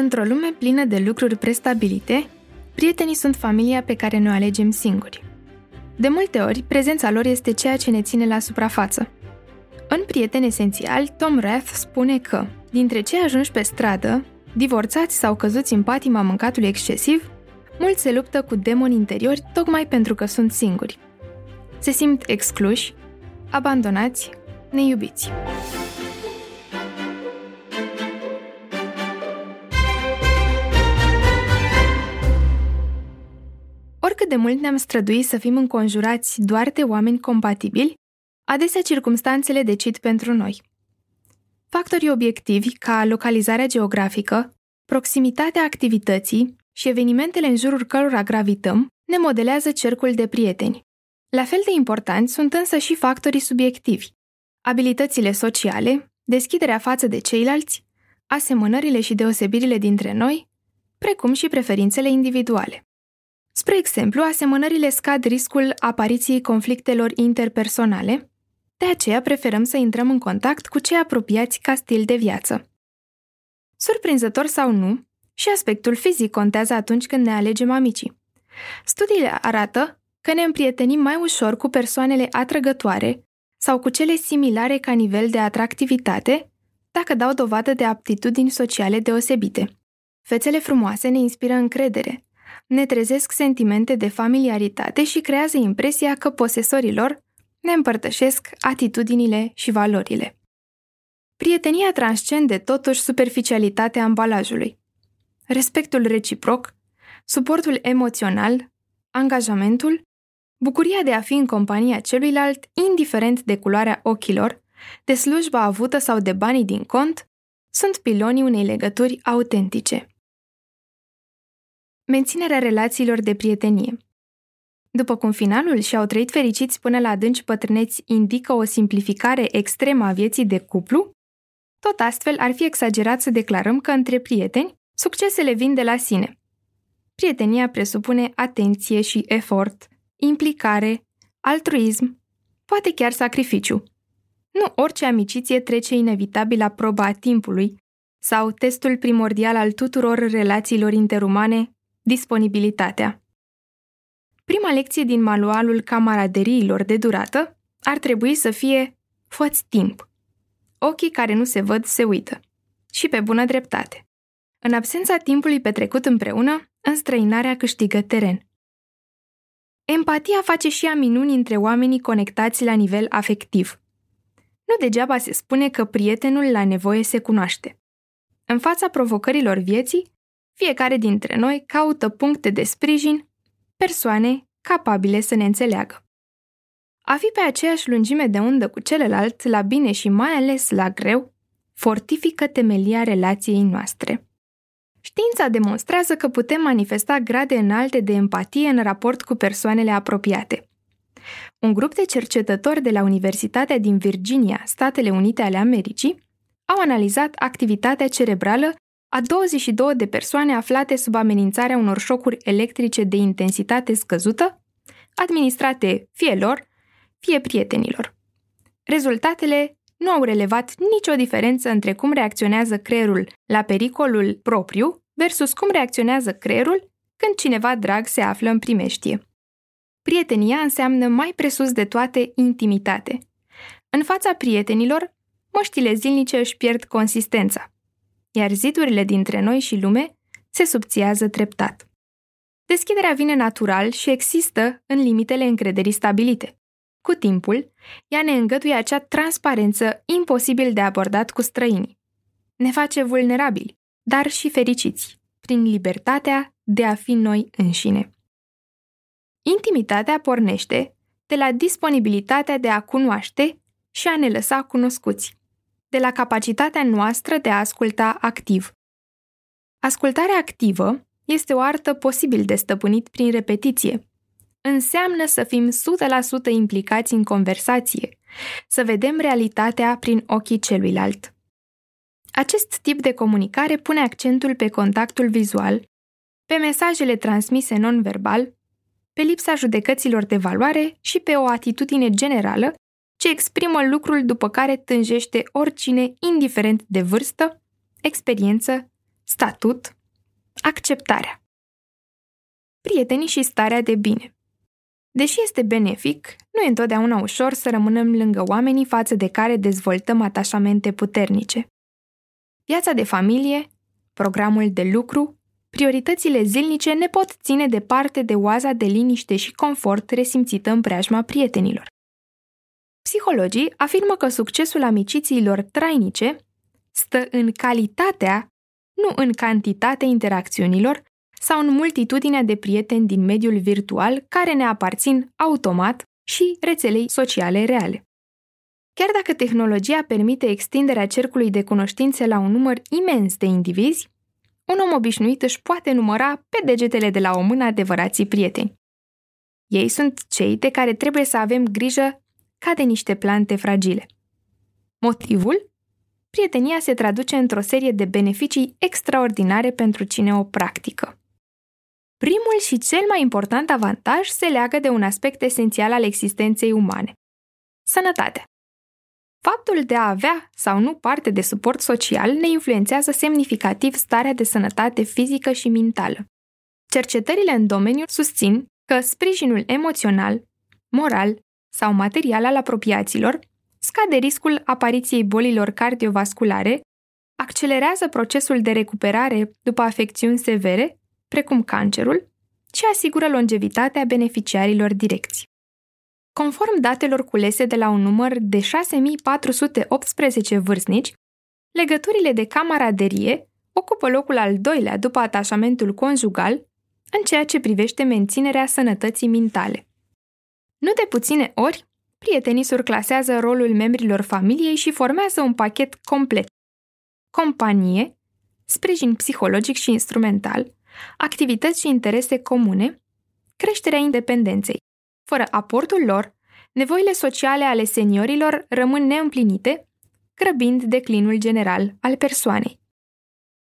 Într-o lume plină de lucruri prestabilite, prietenii sunt familia pe care ne alegem singuri. De multe ori, prezența lor este ceea ce ne ține la suprafață. În Prieten Esențial, Tom Rath spune că, dintre cei ajunși pe stradă, divorțați sau căzuți în patima mâncatului excesiv, mulți se luptă cu demoni interiori tocmai pentru că sunt singuri. Se simt excluși, abandonați, neiubiți. Oricât de mult ne-am străduit să fim înconjurați doar de oameni compatibili, adesea circumstanțele decid pentru noi. Factorii obiectivi, ca localizarea geografică, proximitatea activității și evenimentele în jurul cărora gravităm, ne modelează cercul de prieteni. La fel de importanți sunt însă și factorii subiectivi, abilitățile sociale, deschiderea față de ceilalți, asemănările și deosebirile dintre noi, precum și preferințele individuale. Spre exemplu, asemănările scad riscul apariției conflictelor interpersonale, de aceea preferăm să intrăm în contact cu cei apropiați ca stil de viață. Surprinzător sau nu, și aspectul fizic contează atunci când ne alegem amicii. Studiile arată că ne împrietenim mai ușor cu persoanele atrăgătoare sau cu cele similare ca nivel de atractivitate, dacă dau dovadă de aptitudini sociale deosebite. Fețele frumoase ne inspiră încredere, ne trezesc sentimente de familiaritate și creează impresia că posesorii lor ne împărtășesc atitudinile și valorile. Prietenia transcende totuși superficialitatea ambalajului. Respectul reciproc, suportul emoțional, angajamentul, bucuria de a fi în compania celuilalt, indiferent de culoarea ochilor, de slujba avută sau de banii din cont, sunt pilonii unei legături autentice. Menținerea relațiilor de prietenie. După cum finalul și-au trăit fericiți până la adânci pătrâneți indică o simplificare extremă a vieții de cuplu, tot astfel ar fi exagerat să declarăm că între prieteni succesele vin de la sine. Prietenia presupune atenție și efort, implicare, altruism, poate chiar sacrificiu. Nu orice amiciție trece inevitabil la proba a timpului sau testul primordial al tuturor relațiilor interumane, disponibilitatea. Prima lecție din manualul camaraderiilor de durată ar trebui să fie: fă-ți timp. Ochii care nu se văd se uită. Și pe bună dreptate. În absența timpului petrecut împreună, înstrăinarea câștigă teren. Empatia face și ea minuni între oamenii conectați la nivel afectiv. Nu degeaba se spune că prietenul la nevoie se cunoaște. În fața provocărilor vieții, fiecare dintre noi caută puncte de sprijin, persoane capabile să ne înțeleagă. A fi pe aceeași lungime de undă cu celălalt, la bine și mai ales la greu, fortifică temelia relației noastre. Știința demonstrează că putem manifesta grade înalte de empatie în raport cu persoanele apropiate. Un grup de cercetători de la Universitatea din Virginia, Statele Unite ale Americii, au analizat activitatea cerebrală a 22 de persoane aflate sub amenințarea unor șocuri electrice de intensitate scăzută, administrate fie lor, fie prietenilor. Rezultatele nu au relevat nicio diferență între cum reacționează creierul la pericolul propriu versus cum reacționează creierul când cineva drag se află în primejdie. Prietenia înseamnă mai presus de toate intimitate. În fața prietenilor, măștile zilnice își pierd consistența, iar zidurile dintre noi și lume se subțiază treptat. Deschiderea vine natural și există în limitele încrederii stabilite. Cu timpul, ea ne îngăduie acea transparență imposibil de abordat cu străinii. Ne face vulnerabili, dar și fericiți, prin libertatea de a fi noi înșine. Intimitatea pornește de la disponibilitatea de a cunoaște și a ne lăsa cunoscuți, de la capacitatea noastră de a asculta activ. Ascultarea activă este o artă posibil de stăpânit prin repetiție. Înseamnă să fim 100% implicați în conversație, să vedem realitatea prin ochii celuilalt. Acest tip de comunicare pune accentul pe contactul vizual, pe mesajele transmise non-verbal, pe lipsa judecăților de valoare și pe o atitudine generală ce exprimă lucrul după care tânjește oricine, indiferent de vârstă, experiență Statut, acceptarea. Prietenii și starea de bine. Deși este benefic, nu e întotdeauna ușor să rămânem lângă oamenii față de care dezvoltăm atașamente puternice. Viața de familie, programul de lucru, prioritățile zilnice ne pot ține departe de oaza de liniște și confort resimțită în preajma prietenilor. Psihologii afirmă că succesul amicițiilor trainice stă în calitatea, nu în cantitatea interacțiunilor sau în multitudinea de prieteni din mediul virtual care ne aparțin automat și rețelei sociale reale. Chiar dacă tehnologia permite extinderea cercului de cunoștințe la un număr imens de indivizi, un om obișnuit își poate număra pe degetele de la o mână adevărații prieteni. Ei sunt cei de care trebuie să avem grijă ca de niște plante fragile. Motivul? Prietenia se traduce într-o serie de beneficii extraordinare pentru cine o practică. Primul și cel mai important avantaj se leagă de un aspect esențial al existenței umane. Sănătatea. Faptul de a avea sau nu parte de suport social ne influențează semnificativ starea de sănătate fizică și mentală. Cercetările în domeniu susțin că sprijinul emoțional, moral sau material al apropiaților scade riscul apariției bolilor cardiovasculare, accelerează procesul de recuperare după afecțiuni severe, precum cancerul, și asigură longevitatea beneficiarilor direcți. Conform datelor culese de la un număr de 6.418 vârstnici, legăturile de camaraderie ocupă locul al doilea după atașamentul conjugal în ceea ce privește menținerea sănătății mintale. Nu de puține ori, prietenii surclasează rolul membrilor familiei și formează un pachet complet. Companie, sprijin psihologic și instrumental, activități și interese comune, creșterea independenței. Fără aportul lor, nevoile sociale ale seniorilor rămân neîmplinite, grăbind declinul general al persoanei.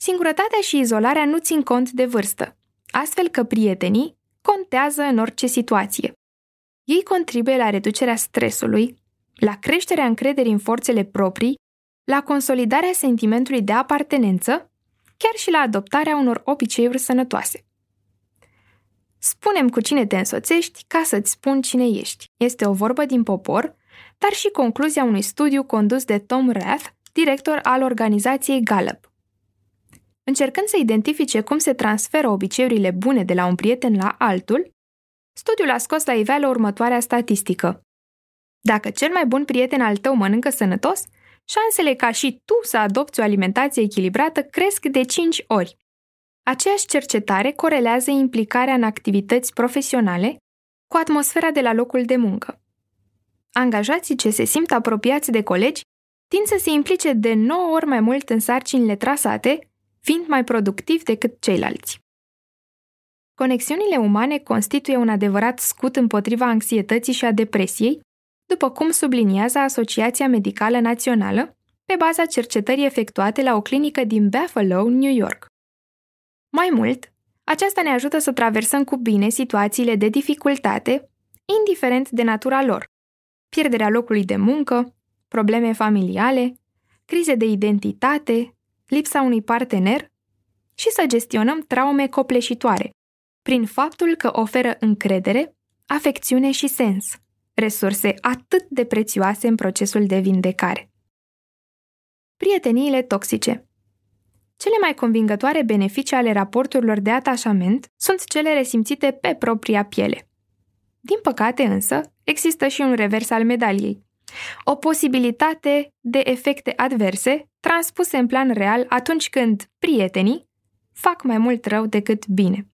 Singurătatea și izolarea nu țin cont de vârstă, astfel că prietenii contează în orice situație. Ei contribuie la reducerea stresului, la creșterea încrederii în forțele proprii, la consolidarea sentimentului de apartenență, chiar și la adoptarea unor obiceiuri sănătoase. Spune-mi cu cine te însoțești ca să-ți spun cine ești. Este o vorbă din popor, dar și concluzia unui studiu condus de Tom Rath, director al organizației Gallup. Încercând să identifice cum se transferă obiceiurile bune de la un prieten la altul, studiul a scos la iveală următoarea statistică. Dacă cel mai bun prieten al tău mănâncă sănătos, șansele ca și tu să adopți o alimentație echilibrată cresc de 5 ori. Aceeași cercetare corelează implicarea în activități profesionale cu atmosfera de la locul de muncă. Angajații ce se simt apropiați de colegi tind să se implice de 9 ori mai mult în sarcinile trasate, fiind mai productivi decât ceilalți. Conexiunile umane constituie un adevărat scut împotriva anxietății și a depresiei, după cum subliniază Asociația Medicală Națională, pe baza cercetării efectuate la o clinică din Buffalo, New York. Mai mult, aceasta ne ajută să traversăm cu bine situațiile de dificultate, indiferent de natura lor. Pierderea locului de muncă, probleme familiale, crize de identitate, lipsa unui partener și să gestionăm traume copleșitoare, prin faptul că oferă încredere, afecțiune și sens, resurse atât de prețioase în procesul de vindecare. Prieteniile toxice. Cele mai convingătoare beneficii ale raporturilor de atașament sunt cele resimțite pe propria piele. Din păcate însă, există și un revers al medaliei, o posibilitate de efecte adverse transpuse în plan real atunci când prietenii fac mai mult rău decât bine.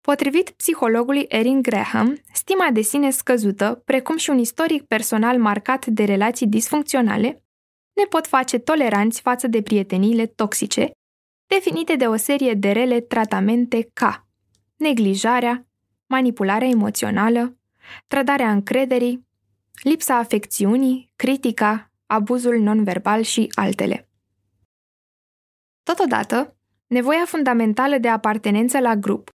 Potrivit psihologului Erin Graham, stima de sine scăzută, precum și un istoric personal marcat de relații disfuncționale, ne pot face toleranți față de prieteniile toxice, definite de o serie de rele tratamente ca neglijarea, manipularea emoțională, trădarea încrederii, lipsa afecțiunii, critica, abuzul non-verbal și altele. Totodată, nevoia fundamentală de apartenență la grup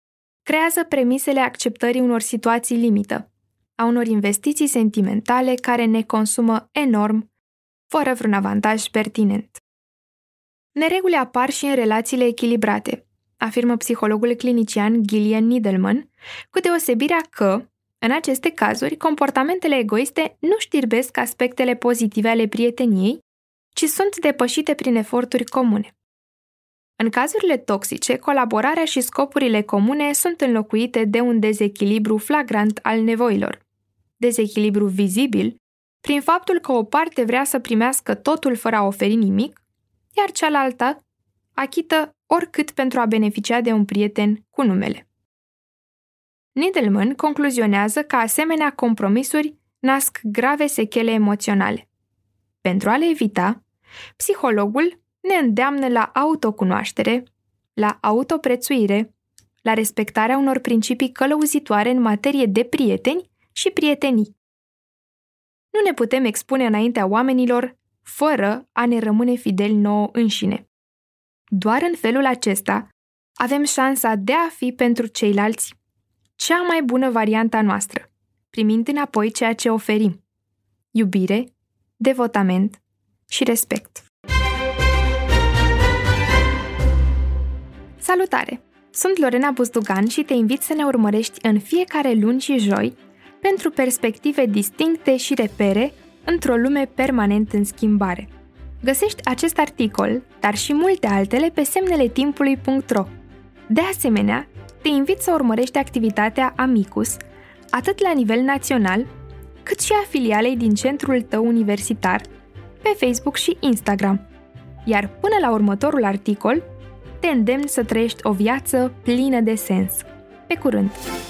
creează premisele acceptării unor situații limită, a unor investiții sentimentale care ne consumă enorm, fără vreun avantaj pertinent. Neregule apar și în relațiile echilibrate, afirmă psihologul clinician Gillian Niedelman, cu deosebirea că, în aceste cazuri, comportamentele egoiste nu știrbesc aspectele pozitive ale prieteniei, ci sunt depășite prin eforturi comune. În cazurile toxice, colaborarea și scopurile comune sunt înlocuite de un dezechilibru flagrant al nevoilor. Dezechilibru vizibil, prin faptul că o parte vrea să primească totul fără a oferi nimic, iar cealaltă achită oricât pentru a beneficia de un prieten cu numele. Niedelman concluzionează că asemenea compromisuri nasc grave sechele emoționale. Pentru a le evita, psihologul ne îndeamnă la autocunoaștere, la autoprețuire, la respectarea unor principii călăuzitoare în materie de prieteni și prietenii. Nu ne putem expune înaintea oamenilor fără a ne rămâne fideli nouă înșine. Doar în felul acesta avem șansa de a fi pentru ceilalți cea mai bună varianta noastră, primind înapoi ceea ce oferim: iubire, devotament și respect. Salutare! Sunt Lorena Buzdugan și te invit să ne urmărești în fiecare luni și joi pentru perspective distincte și repere într-o lume permanent în schimbare. Găsești acest articol, dar și multe altele pe semnele timpului.ro. De asemenea, te invit să urmărești activitatea Amicus, atât la nivel național, cât și a filialei din centrul tău universitar, pe Facebook și Instagram. Iar până la următorul articol, te îndemn să trăiești o viață plină de sens. Pe curând!